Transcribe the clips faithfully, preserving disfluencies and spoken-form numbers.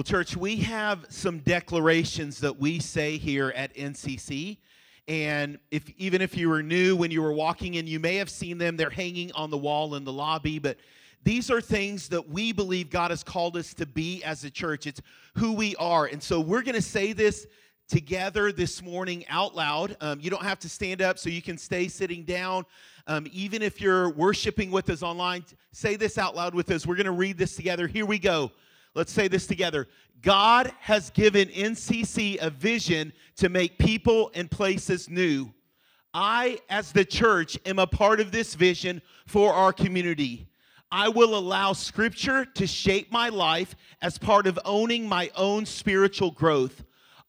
Well, church, we have some declarations that we say here at N C C. And if even if you were new when you were walking in, you may have seen them. They're hanging on the wall in the lobby. But these are things that we believe God has called us to be as a church. It's who we are. And so we're going to say this together this morning out loud. Um, you don't have to stand up, so you can stay sitting down. Um, even if you're worshiping with us online, say this out loud with us. We're going to read this together. Here we go. Let's say this together. God has given N C C a vision to make people and places new. I, as the church, am a part of this vision for our community. I will allow Scripture to shape my life as part of owning my own spiritual growth.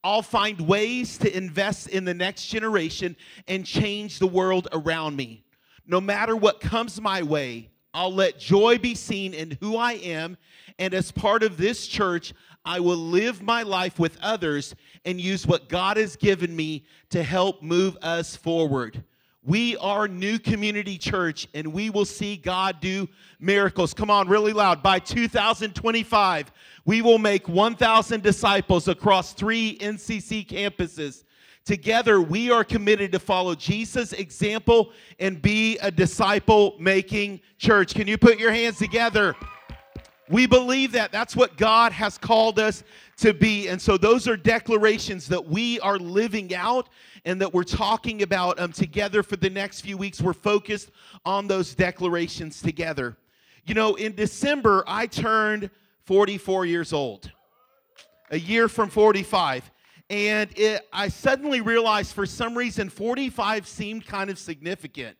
I'll find ways to invest in the next generation and change the world around me. No matter what comes my way, I'll let joy be seen in who I am, and as part of this church, I will live my life with others and use what God has given me to help move us forward. We are New Community Church, and we will see God do miracles. Come on, really loud. By two thousand twenty-five, we will make one thousand disciples across three N C C campuses. Together, we are committed to follow Jesus' example and be a disciple-making church. Can you put your hands together? We believe that. That's what God has called us to be. And so those are declarations that we are living out and that we're talking about um, together for the next few weeks. We're focused on those declarations together. You know, in December, I turned forty-four years old, a year from forty-five. And it, I suddenly realized for some reason forty-five seemed kind of significant.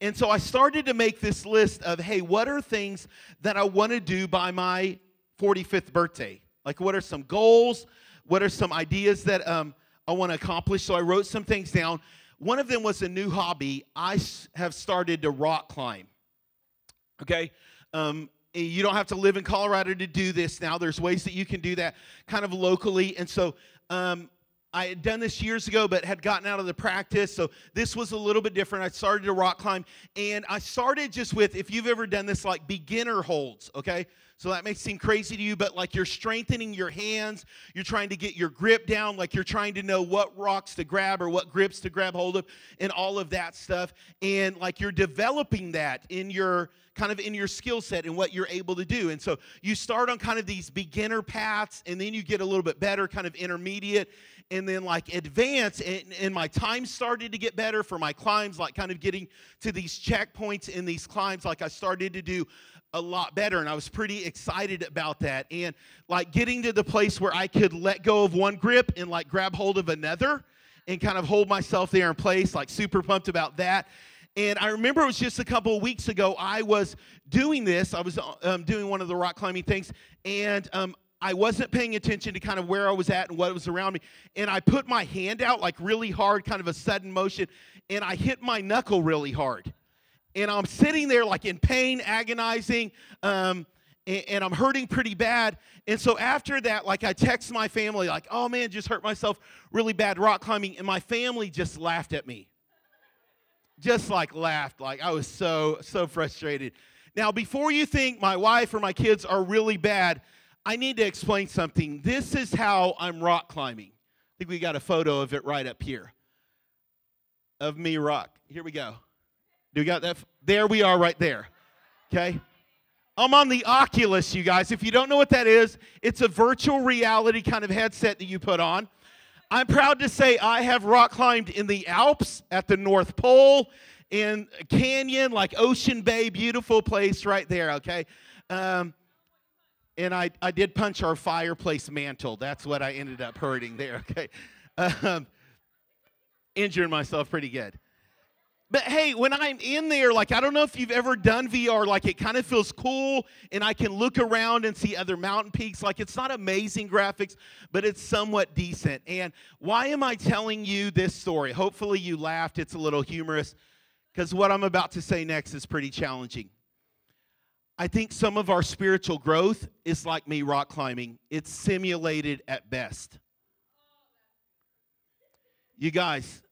And so I started to make this list of, hey, what are things that I want to do by my forty-fifth birthday? Like, what are some goals? What are some ideas that um, I want to accomplish? So I wrote some things down. One of them was a new hobby. I have started to rock climb. Okay? Um You don't have to live in Colorado to do this now. There's ways that you can do that kind of locally. And so um, I had done this years ago but had gotten out of the practice. So this was a little bit different. I started to rock climb. And I started just with, if you've ever done this, like beginner holds, okay? So that may seem crazy to you, but like you're strengthening your hands. You're trying to get your grip down. Like you're trying to know what rocks to grab or what grips to grab hold of and all of that stuff. And like you're developing that in your kind of in your skill set and what you're able to do. And so you start on kind of these beginner paths, and then you get a little bit better, kind of intermediate, and then like advanced. And, and my time started to get better for my climbs, like kind of getting to these checkpoints in these climbs. Like I started to do a lot better, and I was pretty excited about that. And like getting to the place where I could let go of one grip and like grab hold of another and kind of hold myself there in place, like super pumped about that. And I remember it was just a couple of weeks ago, I was doing this. I was um, doing one of the rock climbing things, and um, I wasn't paying attention to kind of where I was at and what was around me. And I put my hand out like really hard, kind of a sudden motion, and I hit my knuckle really hard. And I'm sitting there like in pain, agonizing, um, and, and I'm hurting pretty bad. And so after that, like I text my family like, oh, man, just hurt myself really bad rock climbing. And my family just laughed at me, just like laughed. Like I was so, so frustrated. Now, before you think my wife or my kids are really bad, I need to explain something. This is how I'm rock climbing. I think we got a photo of it right up here of me rock. Here we go. Do we got that? There we are right there, okay? I'm on the Oculus, you guys. If you don't know what that is, it's a virtual reality kind of headset that you put on. I'm proud to say I have rock climbed in the Alps, at the North Pole, in a canyon, like Ocean Bay, beautiful place right there, okay? Um, and I, I did punch our fireplace mantle. That's what I ended up hurting there, okay? Um, injuring myself pretty good. But hey, when I'm in there, like, I don't know if you've ever done V R, like, it kind of feels cool, and I can look around and see other mountain peaks. Like, it's not amazing graphics, but it's somewhat decent. And why am I telling you this story? Hopefully you laughed. It's a little humorous, because what I'm about to say next is pretty challenging. I think some of our spiritual growth is like me rock climbing. It's simulated at best. You guys,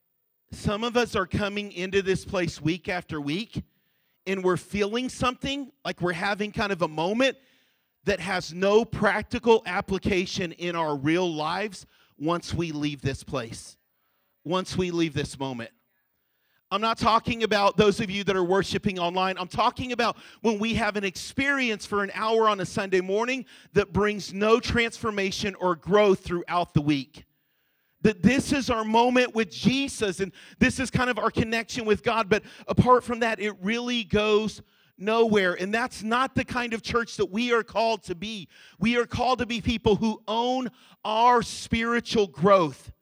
some of us are coming into this place week after week, and we're feeling something, like we're having kind of a moment that has no practical application in our real lives once we leave this place, once we leave this moment. I'm not talking about those of you that are worshiping online. I'm talking about when we have an experience for an hour on a Sunday morning that brings no transformation or growth throughout the week. That this is our moment with Jesus, and this is kind of our connection with God. But apart from that, it really goes nowhere. And that's not the kind of church that we are called to be. We are called to be people who own our spiritual growth.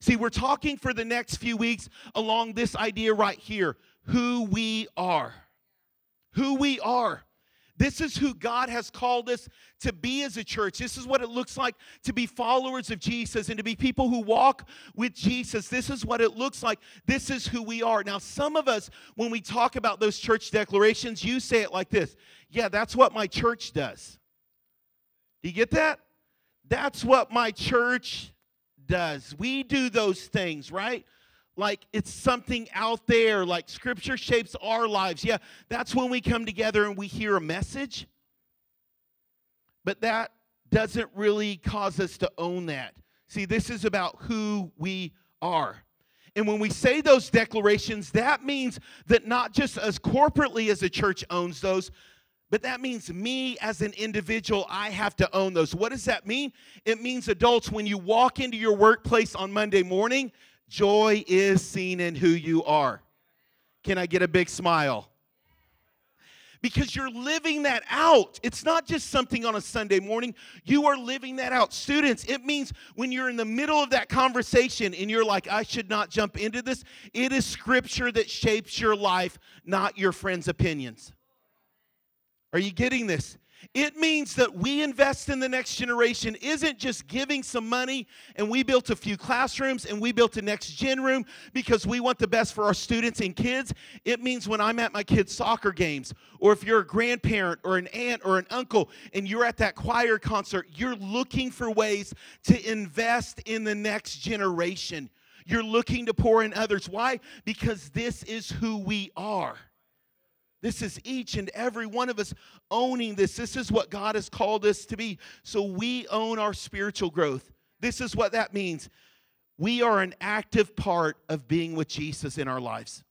See, we're talking for the next few weeks along this idea right here, who we are. Who we are. This is who God has called us to be as a church. This is what it looks like to be followers of Jesus and to be people who walk with Jesus. This is what it looks like. This is who we are. Now, some of us, when we talk about those church declarations, you say it like this. Yeah, that's what my church does. Do you get that? That's what my church does. does. We do those things, right? Like it's something out there, like Scripture shapes our lives. Yeah, that's when we come together and we hear a message. But that doesn't really cause us to own that. See, this is about who we are. And when we say those declarations, that means that not just us corporately as a church owns those, but that means me as an individual, I have to own those. What does that mean? It means, adults, when you walk into your workplace on Monday morning, joy is seen in who you are. Can I get a big smile? Because you're living that out. It's not just something on a Sunday morning. You are living that out. Students, it means when you're in the middle of that conversation and you're like, I should not jump into this, it is Scripture that shapes your life, not your friends' opinions. Are you getting this? It means that we invest in the next generation isn't just giving some money and we built a few classrooms and we built a next gen room because we want the best for our students and kids. It means when I'm at my kids' soccer games, or if you're a grandparent or an aunt or an uncle and you're at that choir concert, you're looking for ways to invest in the next generation. You're looking to pour in others. Why? Because this is who we are. This is each and every one of us owning this. This is what God has called us to be. So we own our spiritual growth. This is what that means. We are an active part of being with Jesus in our lives.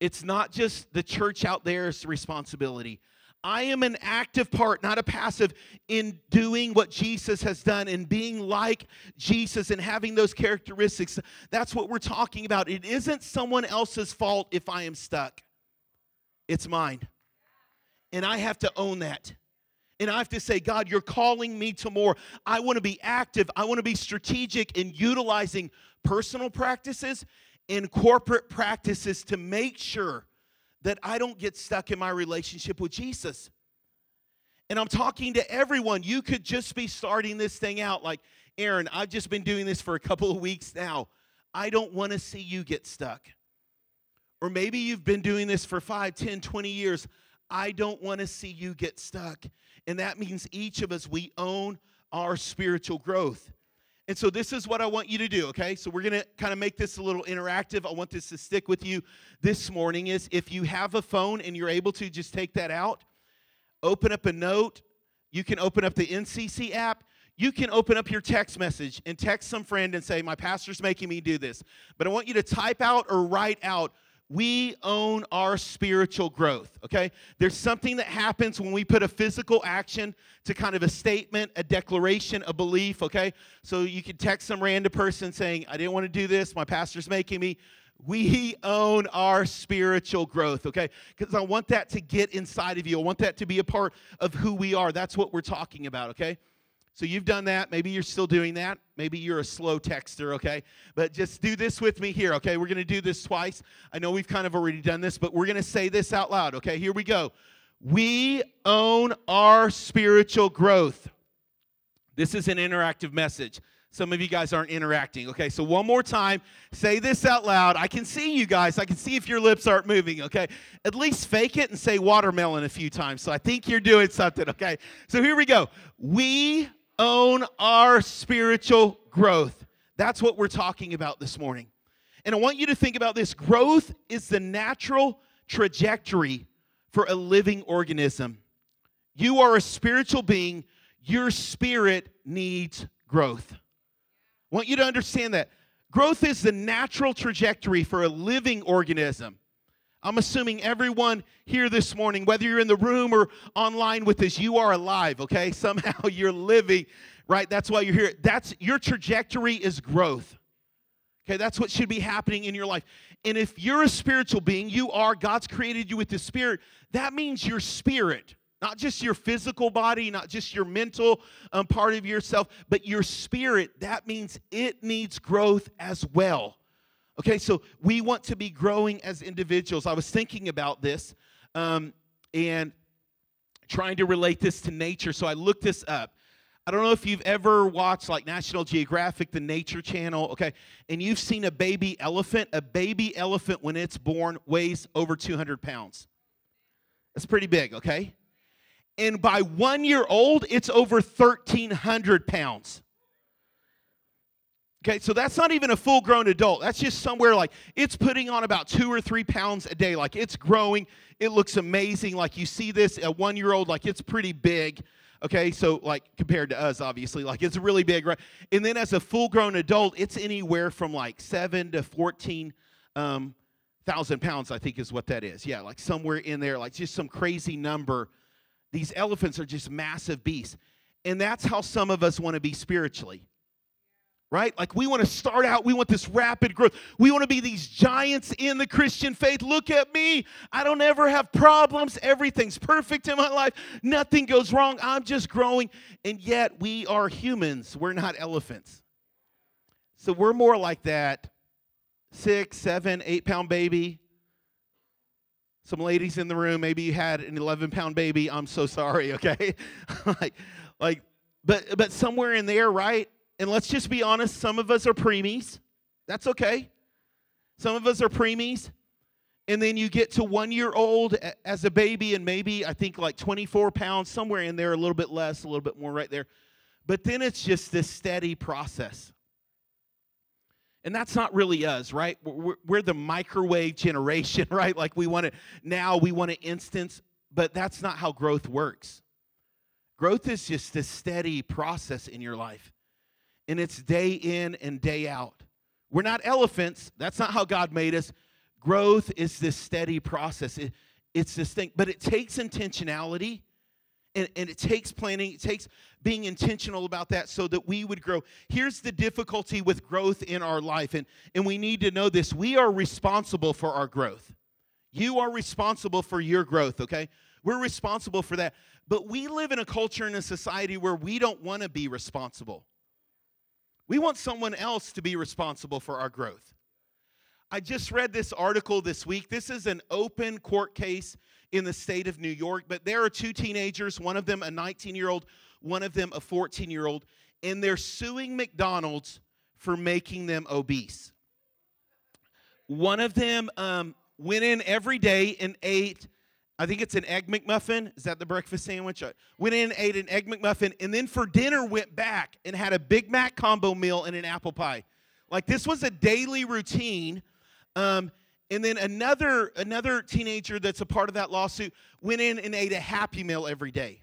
It's not just the church out there's responsibility. I am an active part, not a passive, in doing what Jesus has done and being like Jesus and having those characteristics. That's what we're talking about. It isn't someone else's fault if I am stuck. It's mine. And I have to own that. And I have to say, God, you're calling me to more. I want to be active. I want to be strategic in utilizing personal practices and corporate practices to make sure that I don't get stuck in my relationship with Jesus. And I'm talking to everyone. You could just be starting this thing out like, Aaron, I've just been doing this for a couple of weeks now. I don't want to see you get stuck. Or maybe you've been doing this for five, ten, twenty years. I don't want to see you get stuck. And that means each of us, we own our spiritual growth. And so this is what I want you to do, okay? So we're going to kind of make this a little interactive. I want this to stick with you this morning is if you have a phone and you're able to, just take that out. Open up a note. You can open up the N C C app. You can open up your text message and text some friend and say, my pastor's making me do this. But I want you to type out or write out, we own our spiritual growth, okay? There's something that happens when we put a physical action to kind of a statement, a declaration, a belief, okay? So you can text some random person saying, I didn't want to do this, my pastor's making me. We own our spiritual growth, okay? Because I want that to get inside of you. I want that to be a part of who we are. That's what we're talking about, okay? So you've done that. Maybe you're still doing that. Maybe you're a slow texter, okay? But just do this with me here, okay? We're going to do this twice. I know we've kind of already done this, but we're going to say this out loud, okay? Here we go. We own our spiritual growth. This is an interactive message. Some of you guys aren't interacting, okay? So one more time, say this out loud. I can see you guys. I can see if your lips aren't moving, okay? At least fake it and say watermelon a few times. So I think you're doing something, okay? So here we go. We own our spiritual growth. That's what we're talking about this morning. And I want you to think about this. Growth is the natural trajectory for a living organism. You are a spiritual being. Your spirit needs growth. I want you to understand that. Growth is the natural trajectory for a living organism. I'm assuming everyone here this morning, whether you're in the room or online with us, you are alive, okay? Somehow you're living, right? That's why you're here. That's your trajectory is growth. Okay, that's what should be happening in your life. And if you're a spiritual being, you are, God's created you with the Spirit. That means your spirit, not just your physical body, not just your mental um, part of yourself, but your spirit. That means it needs growth as well. Okay, so we want to be growing as individuals. I was thinking about this um, and trying to relate this to nature, so I looked this up. I don't know if you've ever watched, like, National Geographic, the Nature Channel, okay, and you've seen a baby elephant. A baby elephant, when it's born, weighs over two hundred pounds. That's pretty big, okay? And by one year old, it's over thirteen hundred pounds. Okay, so that's not even a full-grown adult. That's just somewhere like it's putting on about two or three pounds a day. Like it's growing. It looks amazing. Like you see this, a one-year-old, like it's pretty big. Okay, so like compared to us, obviously, like it's really big, right? And then as a full-grown adult, it's anywhere from like seven to fourteen um, thousand pounds, I think is what that is. Yeah, like somewhere in there, like just some crazy number. These elephants are just massive beasts. And that's how some of us want to be spiritually, right? Like we want to start out, we want this rapid growth. We want to be these giants in the Christian faith. Look at me. I don't ever have problems. Everything's perfect in my life. Nothing goes wrong. I'm just growing. And yet we are humans. We're not elephants. So we're more like that six, seven, eight-pound baby. Some ladies in the room, maybe you had an eleven-pound baby. I'm so sorry, okay? like, like, but but somewhere in there, right? And let's just be honest, some of us are preemies. That's okay. Some of us are preemies. And then you get to one year old as a baby and maybe, I think, like twenty-four pounds, somewhere in there, a little bit less, a little bit more right there. But then it's just this steady process. And that's not really us, right? We're, we're the microwave generation, right? Like we want it now, we want it instant, but that's not how growth works. Growth is just this steady process in your life. And it's day in and day out. We're not elephants. That's not how God made us. Growth is this steady process. It, it's this thing. But it takes intentionality, and, and it takes planning. It takes being intentional about that so that we would grow. Here's the difficulty with growth in our life, and, and we need to know this. We are responsible for our growth. You are responsible for your growth, okay? We're responsible for that. But we live in a culture and a society where we don't want to be responsible. We want someone else to be responsible for our growth. I just read this article this week. This is an open court case in the state of New York, but there are two teenagers, one of them a nineteen-year-old, one of them a fourteen-year-old, and they're suing McDonald's for making them obese. One of them um, went in every day and ate, I think it's an Egg McMuffin. Is that the breakfast sandwich? I went in, ate an Egg McMuffin, and then for dinner went back and had a Big Mac combo meal and an apple pie. Like this was a daily routine. Um, and then another, another teenager that's a part of that lawsuit went in and ate a Happy Meal every day.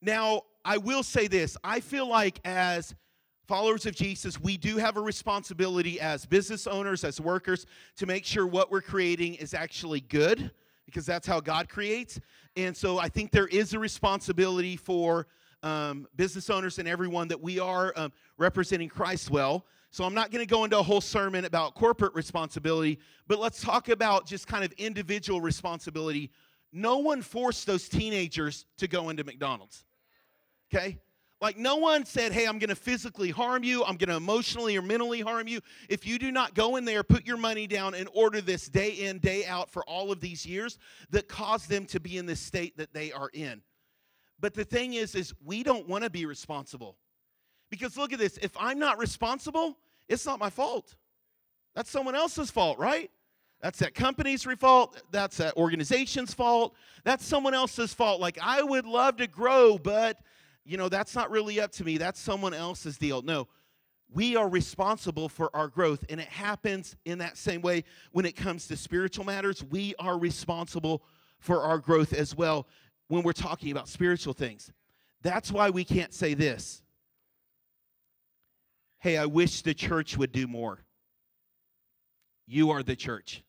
Now, I will say this. I feel like as followers of Jesus, we do have a responsibility as business owners, as workers, to make sure what we're creating is actually good, because that's how God creates. And so I think there is a responsibility for um, business owners and everyone that we are um, representing Christ well. So I'm not going to go into a whole sermon about corporate responsibility, but let's talk about just kind of individual responsibility. No one forced those teenagers to go into McDonald's, okay? Like no one said, hey, I'm going to physically harm you. I'm going to emotionally or mentally harm you. If you do not go in there, put your money down and order this day in, day out for all of these years that caused them to be in this state that they are in. But the thing is, is we don't want to be responsible. Because look at this. If I'm not responsible, it's not my fault. That's someone else's fault, right? That's that company's fault. That's that organization's fault. That's someone else's fault. Like I would love to grow, but you know, that's not really up to me. That's someone else's deal. No, we are responsible for our growth, and it happens in that same way when it comes to spiritual matters. We are responsible for our growth as well. when we're talking about spiritual things. That's why we can't say this. Hey, I wish the church would do more. You are the church.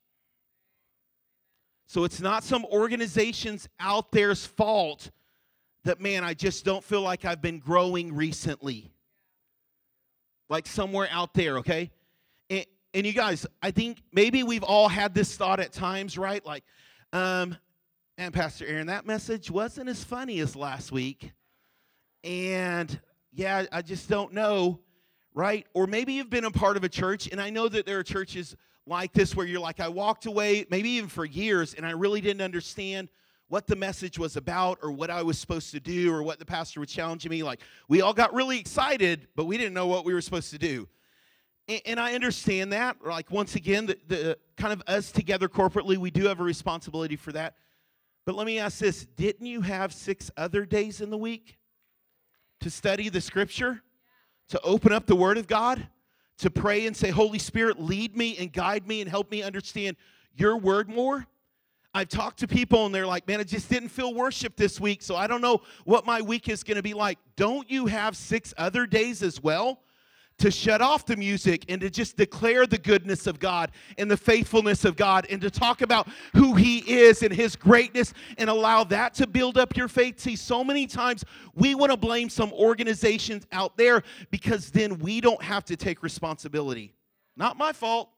So it's not some organizations out there's fault that, man, I just don't feel like I've been growing recently. Like somewhere out there, okay? And, and you guys, I think maybe we've all had this thought at times, right? Like, um, and Pastor Aaron, that message wasn't as funny as last week. And, yeah, I just don't know, right? Or maybe you've been a part of a church, and I know that there are churches like this where you're like, I walked away, maybe even for years, and I really didn't understand what the message was about or what I was supposed to do or what the pastor was challenging me. Like, we all got really excited, but we didn't know what we were supposed to do. And, and I understand that. Like, once again, the, the kind of us together corporately, we do have a responsibility for that. But let me ask this. Didn't you have six other days in the week to study the Scripture, to open up the Word of God, to pray and say, Holy Spirit, lead me and guide me and help me understand your Word more? I've talked to people, and they're like, man, I just didn't feel worship this week, so I don't know what my week is going to be like. Don't you have six other days as well to shut off the music and to just declare the goodness of God and the faithfulness of God and to talk about who He is and His greatness and allow that to build up your faith? See, so many times we want to blame some organizations out there because then we don't have to take responsibility. Not my fault.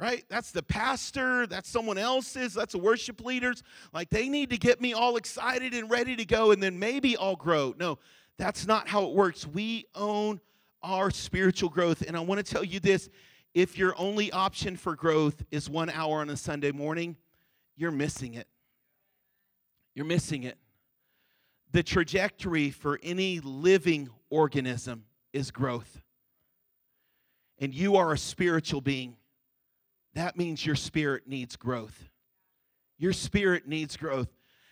Right? That's the pastor. That's someone else's. That's the worship leaders. Like, they need to get me all excited and ready to go, and then maybe I'll grow. No, that's not how it works. We own our spiritual growth. And I want to tell you this. If your only option for growth is one hour on a Sunday morning, you're missing it. You're missing it. The trajectory for any living organism is growth. And you are a spiritual being. That means your spirit needs growth. Your spirit needs growth.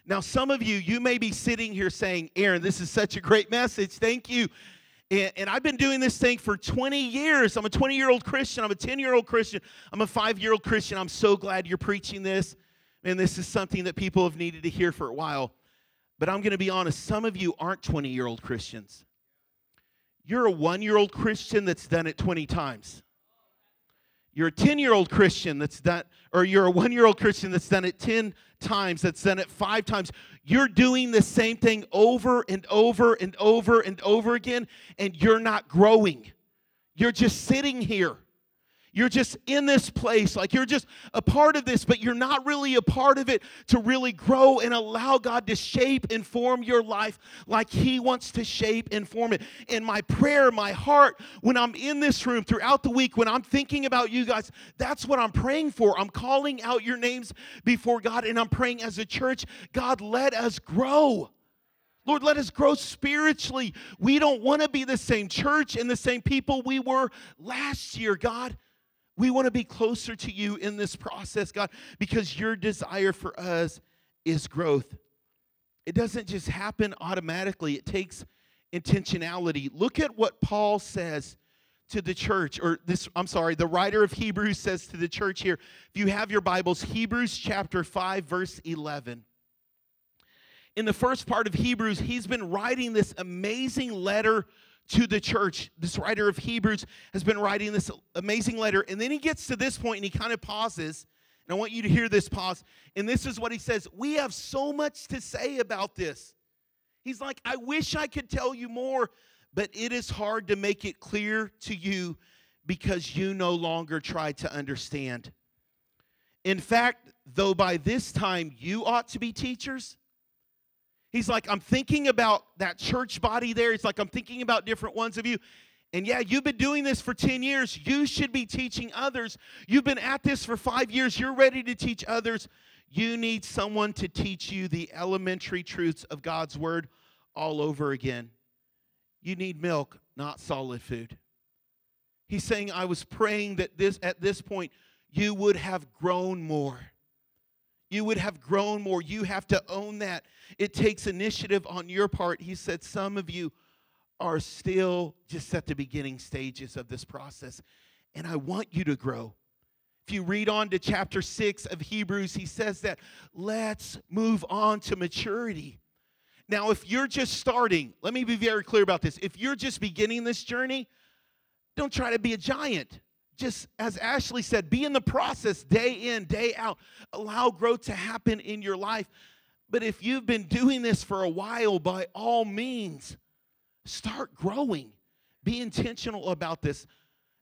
Now, some of you, you may be sitting here saying, Aaron, this is such a great message. Thank you. And, and I've been doing this thing for twenty years. I'm a twenty-year-old Christian. I'm a ten-year-old Christian. I'm a five-year-old Christian. I'm so glad you're preaching this. And this is something that people have needed to hear for a while. But I'm going to be honest. Some of you aren't twenty-year-old Christians. You're a one-year-old Christian that's done it twenty times. You're a ten-year-old Christian that's done, or you're a one-year-old Christian that's done it ten times, that's done it five times. You're doing the same thing over and over and over and over again, and you're not growing. You're just sitting here. You're just in this place, like you're just a part of this, but you're not really a part of it to really grow and allow God to shape and form your life like He wants to shape and form it. And my prayer, my heart, when I'm in this room throughout the week, when I'm thinking about you guys, that's what I'm praying for. I'm calling out your names before God, and I'm praying as a church, God, let us grow. Lord, let us grow spiritually. We don't want to be the same church and the same people we were last year, God. We want to be closer to you in this process, God, because your desire for us is growth. It doesn't just happen automatically. It takes intentionality. Look at what Paul says to the church, or this, I'm sorry, the writer of Hebrews says to the church here. If you have your Bibles, Hebrews chapter five, verse eleven. In the first part of Hebrews, he's been writing this amazing letter to the church. This writer of Hebrews has been writing this amazing letter. And then he gets to this point and he kind of pauses. And I want you to hear this pause. And this is what he says. We have so much to say about this. He's like, I wish I could tell you more, but it is hard to make it clear to you because you no longer try to understand. In fact, though by this time you ought to be teachers, he's like, I'm thinking about that church body there. He's like, I'm thinking about different ones of you. And yeah, you've been doing this for ten years. You should be teaching others. You've been at this for five years. You're ready to teach others. You need someone to teach you the elementary truths of God's word all over again. You need milk, not solid food. He's saying, I was praying that this at this point you would have grown more. You would have grown more. You have to own that. It takes initiative on your part. He said some of you are still just at the beginning stages of this process, and I want you to grow. If you read on to chapter six of Hebrews, he says that let's move on to maturity. Now, if you're just starting, let me be very clear about this. If you're just beginning this journey, don't try to be a giant. Just as Ashley said, be in the process day in, day out. Allow growth to happen in your life. But if you've been doing this for a while, by all means, start growing. Be intentional about this.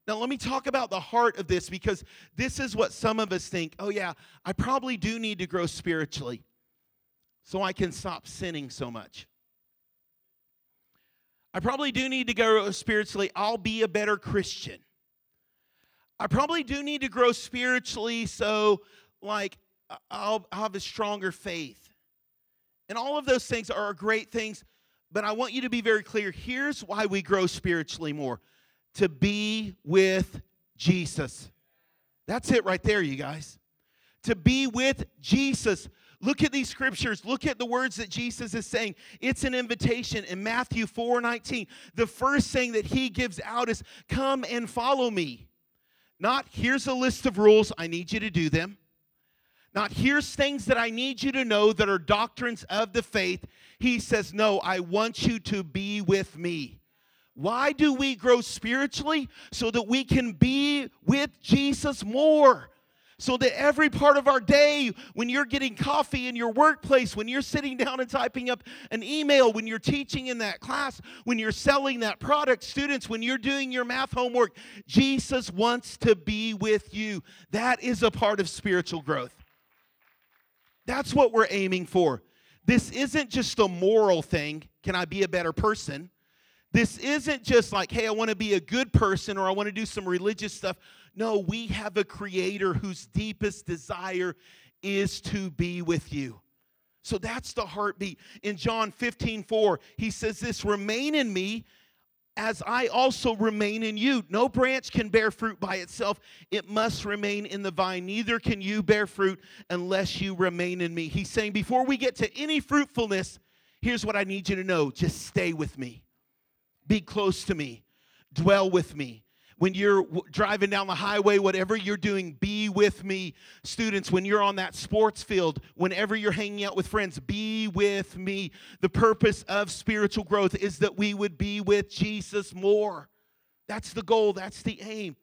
Now, let me talk about the heart of this, because this is what some of us think. Oh, yeah, I probably do need to grow spiritually so I can stop sinning so much. I probably do need to grow spiritually. I'll be a better Christian. I probably do need to grow spiritually so, like, I'll have a stronger faith. And all of those things are great things, but I want you to be very clear. Here's why we grow spiritually more. To be with Jesus. That's it right there, you guys. To be with Jesus. Look at these scriptures. Look at the words that Jesus is saying. It's an invitation in Matthew four nineteen. The first thing that he gives out is, come and follow me. Not, here's a list of rules. I need you to do them. Not, here's things that I need you to know that are doctrines of the faith. He says, no, I want you to be with me. Why do we grow spiritually? So that we can be with Jesus more. So that every part of our day, when you're getting coffee in your workplace, when you're sitting down and typing up an email, when you're teaching in that class, when you're selling that product, students, when you're doing your math homework, Jesus wants to be with you. That is a part of spiritual growth. That's what we're aiming for. This isn't just a moral thing. Can I be a better person? This isn't just like, hey, I want to be a good person or I want to do some religious stuff. No, we have a creator whose deepest desire is to be with you. So that's the heartbeat. In John fifteen four, he says this, remain in me as I also remain in you. No branch can bear fruit by itself. It must remain in the vine. Neither can you bear fruit unless you remain in me. He's saying before we get to any fruitfulness, here's what I need you to know. Just stay with me. Be close to me. Dwell with me. When you're w- driving down the highway, whatever you're doing, be with me. Students, when you're on that sports field, whenever you're hanging out with friends, be with me. The purpose of spiritual growth is that we would be with Jesus more. That's the goal. That's the aim.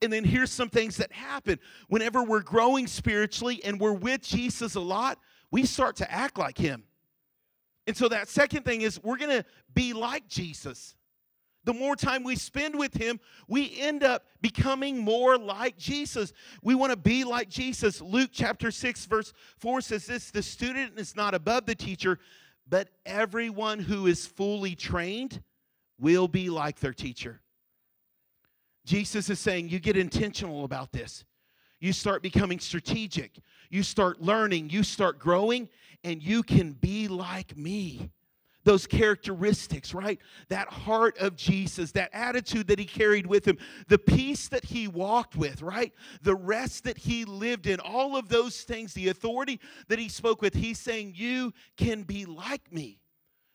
And then here's some things that happen. Whenever we're growing spiritually and we're with Jesus a lot, we start to act like him. And so that second thing is we're going to be like Jesus. The more time we spend with him, we end up becoming more like Jesus. We want to be like Jesus. Luke chapter six verse four says this, the student is not above the teacher, but everyone who is fully trained will be like their teacher. Jesus is saying you get intentional about this. You start becoming strategic. You start learning. You start growing. And you can be like me. Those characteristics, right? That heart of Jesus, that attitude that he carried with him, the peace that he walked with, right? The rest that he lived in, all of those things, the authority that he spoke with, he's saying, you can be like me.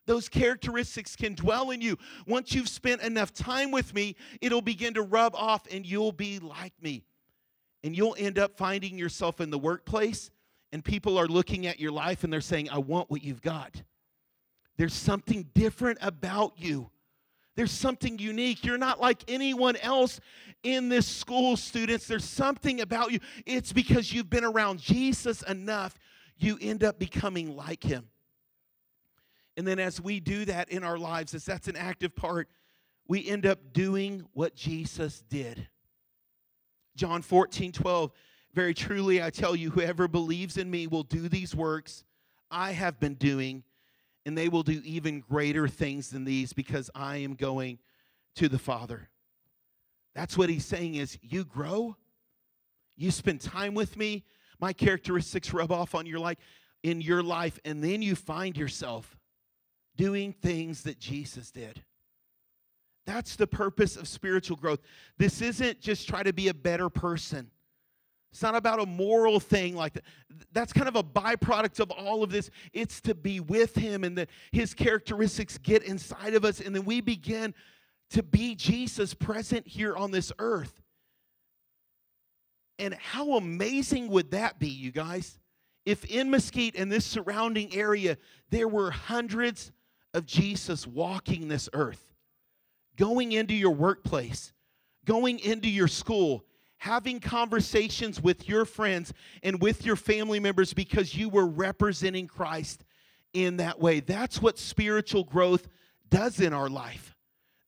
Those characteristics can dwell in you. Once you've spent enough time with me, it'll begin to rub off and you'll be like me. And you'll end up finding yourself in the workplace and people are looking at your life and they're saying, I want what you've got. There's something different about you. There's something unique. You're not like anyone else in this school, students. There's something about you. It's because you've been around Jesus enough, you end up becoming like him. And then as we do that in our lives, as that's an active part, we end up doing what Jesus did. John fourteen twelve, very truly I tell you, whoever believes in me will do these works I have been doing, and they will do even greater things than these because I am going to the Father. That's what he's saying is you grow, you spend time with me, my characteristics rub off on your life, in your life, and then you find yourself doing things that Jesus did. That's the purpose of spiritual growth. This isn't just try to be a better person. It's not about a moral thing like that. That's kind of a byproduct of all of this. It's to be with him and that his characteristics get inside of us. And then we begin to be Jesus present here on this earth. And how amazing would that be, you guys, if in Mesquite and this surrounding area, there were hundreds of Jesus walking this earth, going into your workplace, going into your school, having conversations with your friends and with your family members because you were representing Christ in that way. That's what spiritual growth does in our life.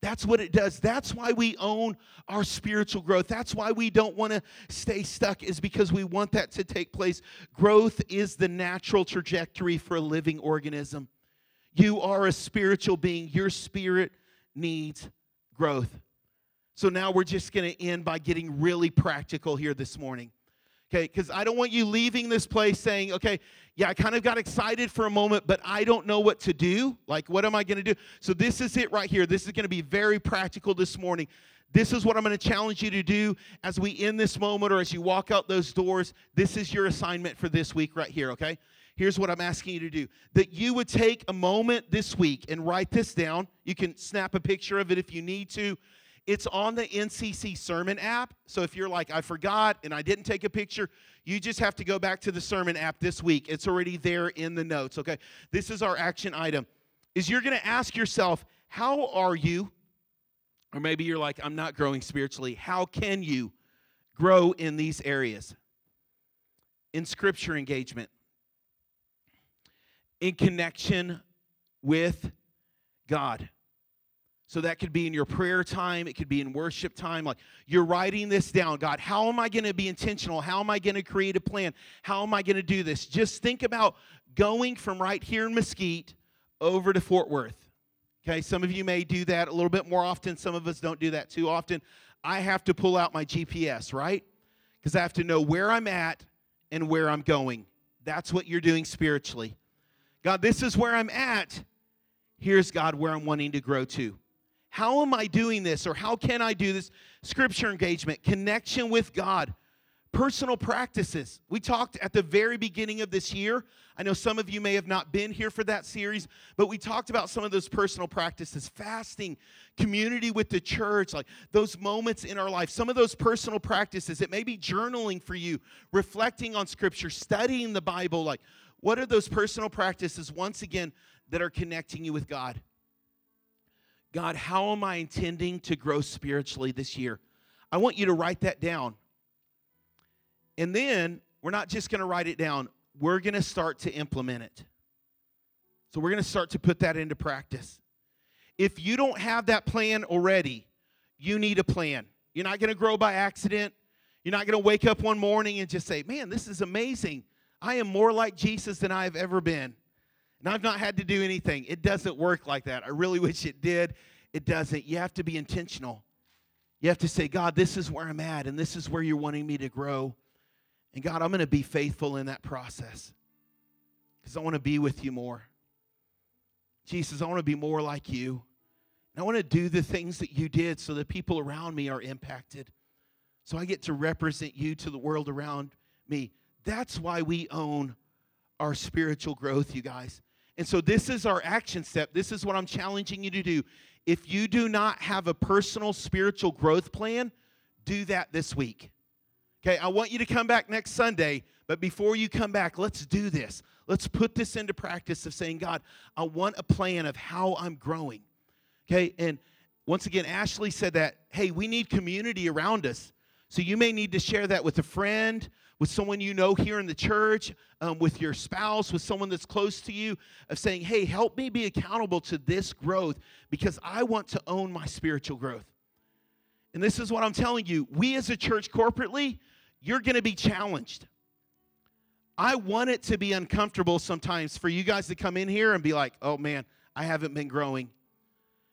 That's what it does. That's why we own our spiritual growth. That's why we don't want to stay stuck, is because we want that to take place. Growth is the natural trajectory for a living organism. You are a spiritual being. Your spirit needs growth. So now we're just going to end by getting really practical here this morning, okay? Because I don't want you leaving this place saying, okay, yeah, I kind of got excited for a moment, but I don't know what to do. Like, what am I going to do? So this is it right here. This is going to be very practical this morning. This is what I'm going to challenge you to do as we end this moment or as you walk out those doors. This is your assignment for this week right here, okay? Here's what I'm asking you to do, that you would take a moment this week and write this down. You can snap a picture of it if you need to. It's on the N C C Sermon app. So if you're like, I forgot and I didn't take a picture, you just have to go back to the Sermon app this week. It's already there in the notes, okay? This is our action item, is you're going to ask yourself, how are you? Or maybe you're like, I'm not growing spiritually. How can you grow in these areas? In Scripture engagement, in connection with God. So that could be in your prayer time. It could be in worship time. Like, you're writing this down. God, how am I going to be intentional? How am I going to create a plan? How am I going to do this? Just think about going from right here in Mesquite over to Fort Worth. Okay, some of you may do that a little bit more often. Some of us don't do that too often. I have to pull out my G P S, right? Because I have to know where I'm at and where I'm going. That's what you're doing spiritually. God, this is where I'm at. Here's, God, where I'm wanting to grow to. How am I doing this, or how can I do this? Scripture engagement, connection with God, personal practices. We talked at the very beginning of this year. I know some of you may have not been here for that series, but we talked about some of those personal practices, fasting, community with the church, like those moments in our life, some of those personal practices. It may be journaling for you, reflecting on Scripture, studying the Bible. Like, what are those personal practices, once again, that are connecting you with God? God, how am I intending to grow spiritually this year? I want you to write that down. And then we're not just going to write it down. We're going to start to implement it. So we're going to start to put that into practice. If you don't have that plan already, you need a plan. You're not going to grow by accident. You're not going to wake up one morning and just say, man, this is amazing. I am more like Jesus than I have ever been. And I've not had to do anything. It doesn't work like that. I really wish it did. It doesn't. You have to be intentional. You have to say, God, this is where I'm at, and this is where you're wanting me to grow. And God, I'm going to be faithful in that process because I want to be with you more. Jesus, I want to be more like you. And I want to do the things that you did so that people around me are impacted, so I get to represent you to the world around me. That's why we own our spiritual growth, you guys. And so this is our action step. This is what I'm challenging you to do. If you do not have a personal spiritual growth plan, do that this week. Okay, I want you to come back next Sunday, but before you come back, let's do this. Let's put this into practice of saying, God, I want a plan of how I'm growing. Okay, and once again, Ashley said that, hey, we need community around us. So you may need to share that with a friend, with someone you know here in the church, um, with your spouse, with someone that's close to you, of saying, hey, help me be accountable to this growth because I want to own my spiritual growth. And this is what I'm telling you. We as a church corporately, you're going to be challenged. I want it to be uncomfortable sometimes for you guys to come in here and be like, oh, man, I haven't been growing.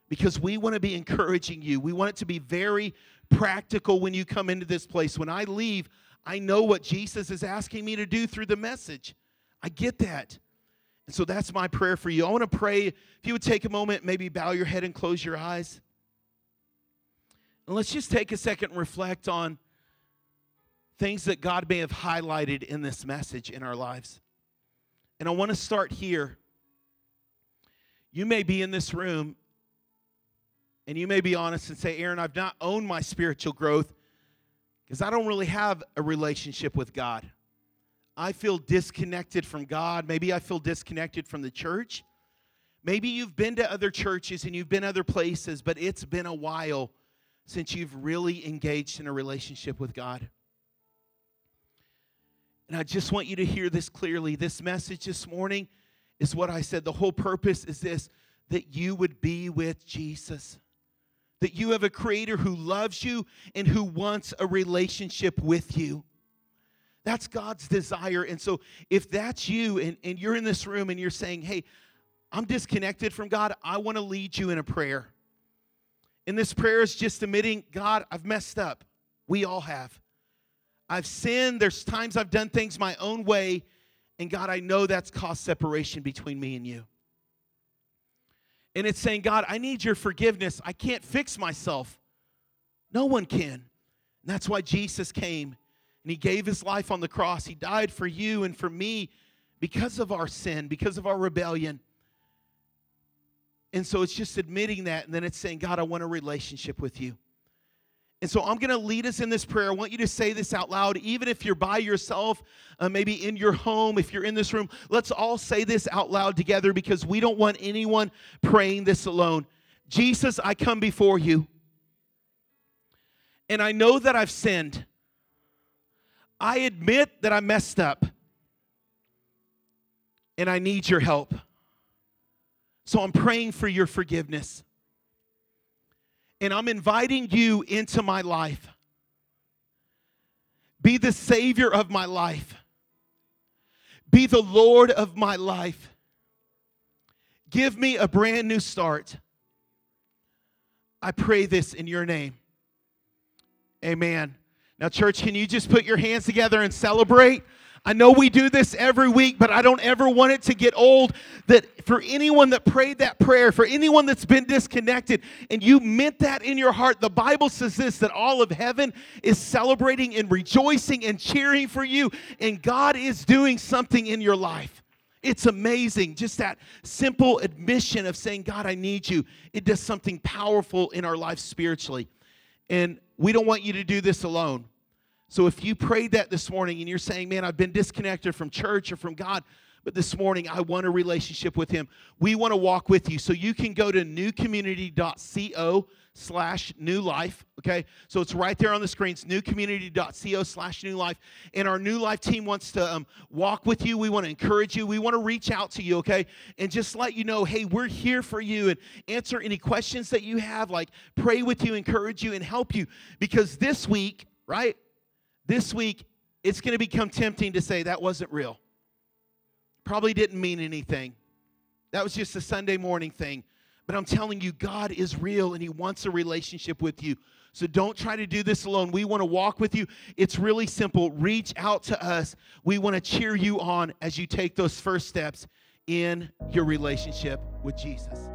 Because we want to be encouraging you. We want it to be very practical when you come into this place. When I leave, I know what Jesus is asking me to do through the message. I get that. And so that's my prayer for you. I want to pray. If you would take a moment, maybe bow your head and close your eyes. And let's just take a second and reflect on things that God may have highlighted in this message in our lives. And I want to start here. You may be in this room, and you may be honest and say, Aaron, I've not owned my spiritual growth because I don't really have a relationship with God. I feel disconnected from God. Maybe I feel disconnected from the church. Maybe you've been to other churches and you've been other places, but it's been a while since you've really engaged in a relationship with God. And I just want you to hear this clearly. This message this morning is what I said. The whole purpose is this, that you would be with Jesus. That you have a creator who loves you and who wants a relationship with you. That's God's desire. And so if that's you and, and you're in this room and you're saying, hey, I'm disconnected from God, I want to lead you in a prayer. And this prayer is just admitting, God, I've messed up. We all have. I've sinned. There's times I've done things my own way. And God, I know that's caused separation between me and you. And it's saying, God, I need your forgiveness. I can't fix myself. No one can. And that's why Jesus came. And he gave his life on the cross. He died for you and for me because of our sin, because of our rebellion. And so it's just admitting that, and then it's saying, God, I want a relationship with you. And so I'm going to lead us in this prayer. I want you to say this out loud, even if you're by yourself, uh, maybe in your home, if you're in this room. Let's all say this out loud together because we don't want anyone praying this alone. Jesus, I come before you, and I know that I've sinned. I admit that I messed up, and I need your help. So I'm praying for your forgiveness, and I'm inviting you into my life. Be the Savior of my life. Be the Lord of my life. Give me a brand new start. I pray this in your name. Amen. Now, church, can you just put your hands together and celebrate? I know we do this every week, but I don't ever want it to get old that for anyone that prayed that prayer, for anyone that's been disconnected, and you meant that in your heart, the Bible says this, that all of heaven is celebrating and rejoicing and cheering for you, and God is doing something in your life. It's amazing. Just that simple admission of saying, God, I need you. It does something powerful in our life spiritually. And we don't want you to do this alone. So if you prayed that this morning and you're saying, man, I've been disconnected from church or from God, but this morning I want a relationship with him, we want to walk with you. So you can go to newcommunity.co slash new life, okay? So it's right there on the screen. It's newcommunity.co slash new life. And our new life team wants to um, walk with you. We want to encourage you. We want to reach out to you, okay? And just let you know, hey, we're here for you and answer any questions that you have, like pray with you, encourage you, and help you. Because this week, right, this week, it's going to become tempting to say that wasn't real. Probably didn't mean anything. That was just a Sunday morning thing. But I'm telling you, God is real, and he wants a relationship with you. So don't try to do this alone. We want to walk with you. It's really simple. Reach out to us. We want to cheer you on as you take those first steps in your relationship with Jesus.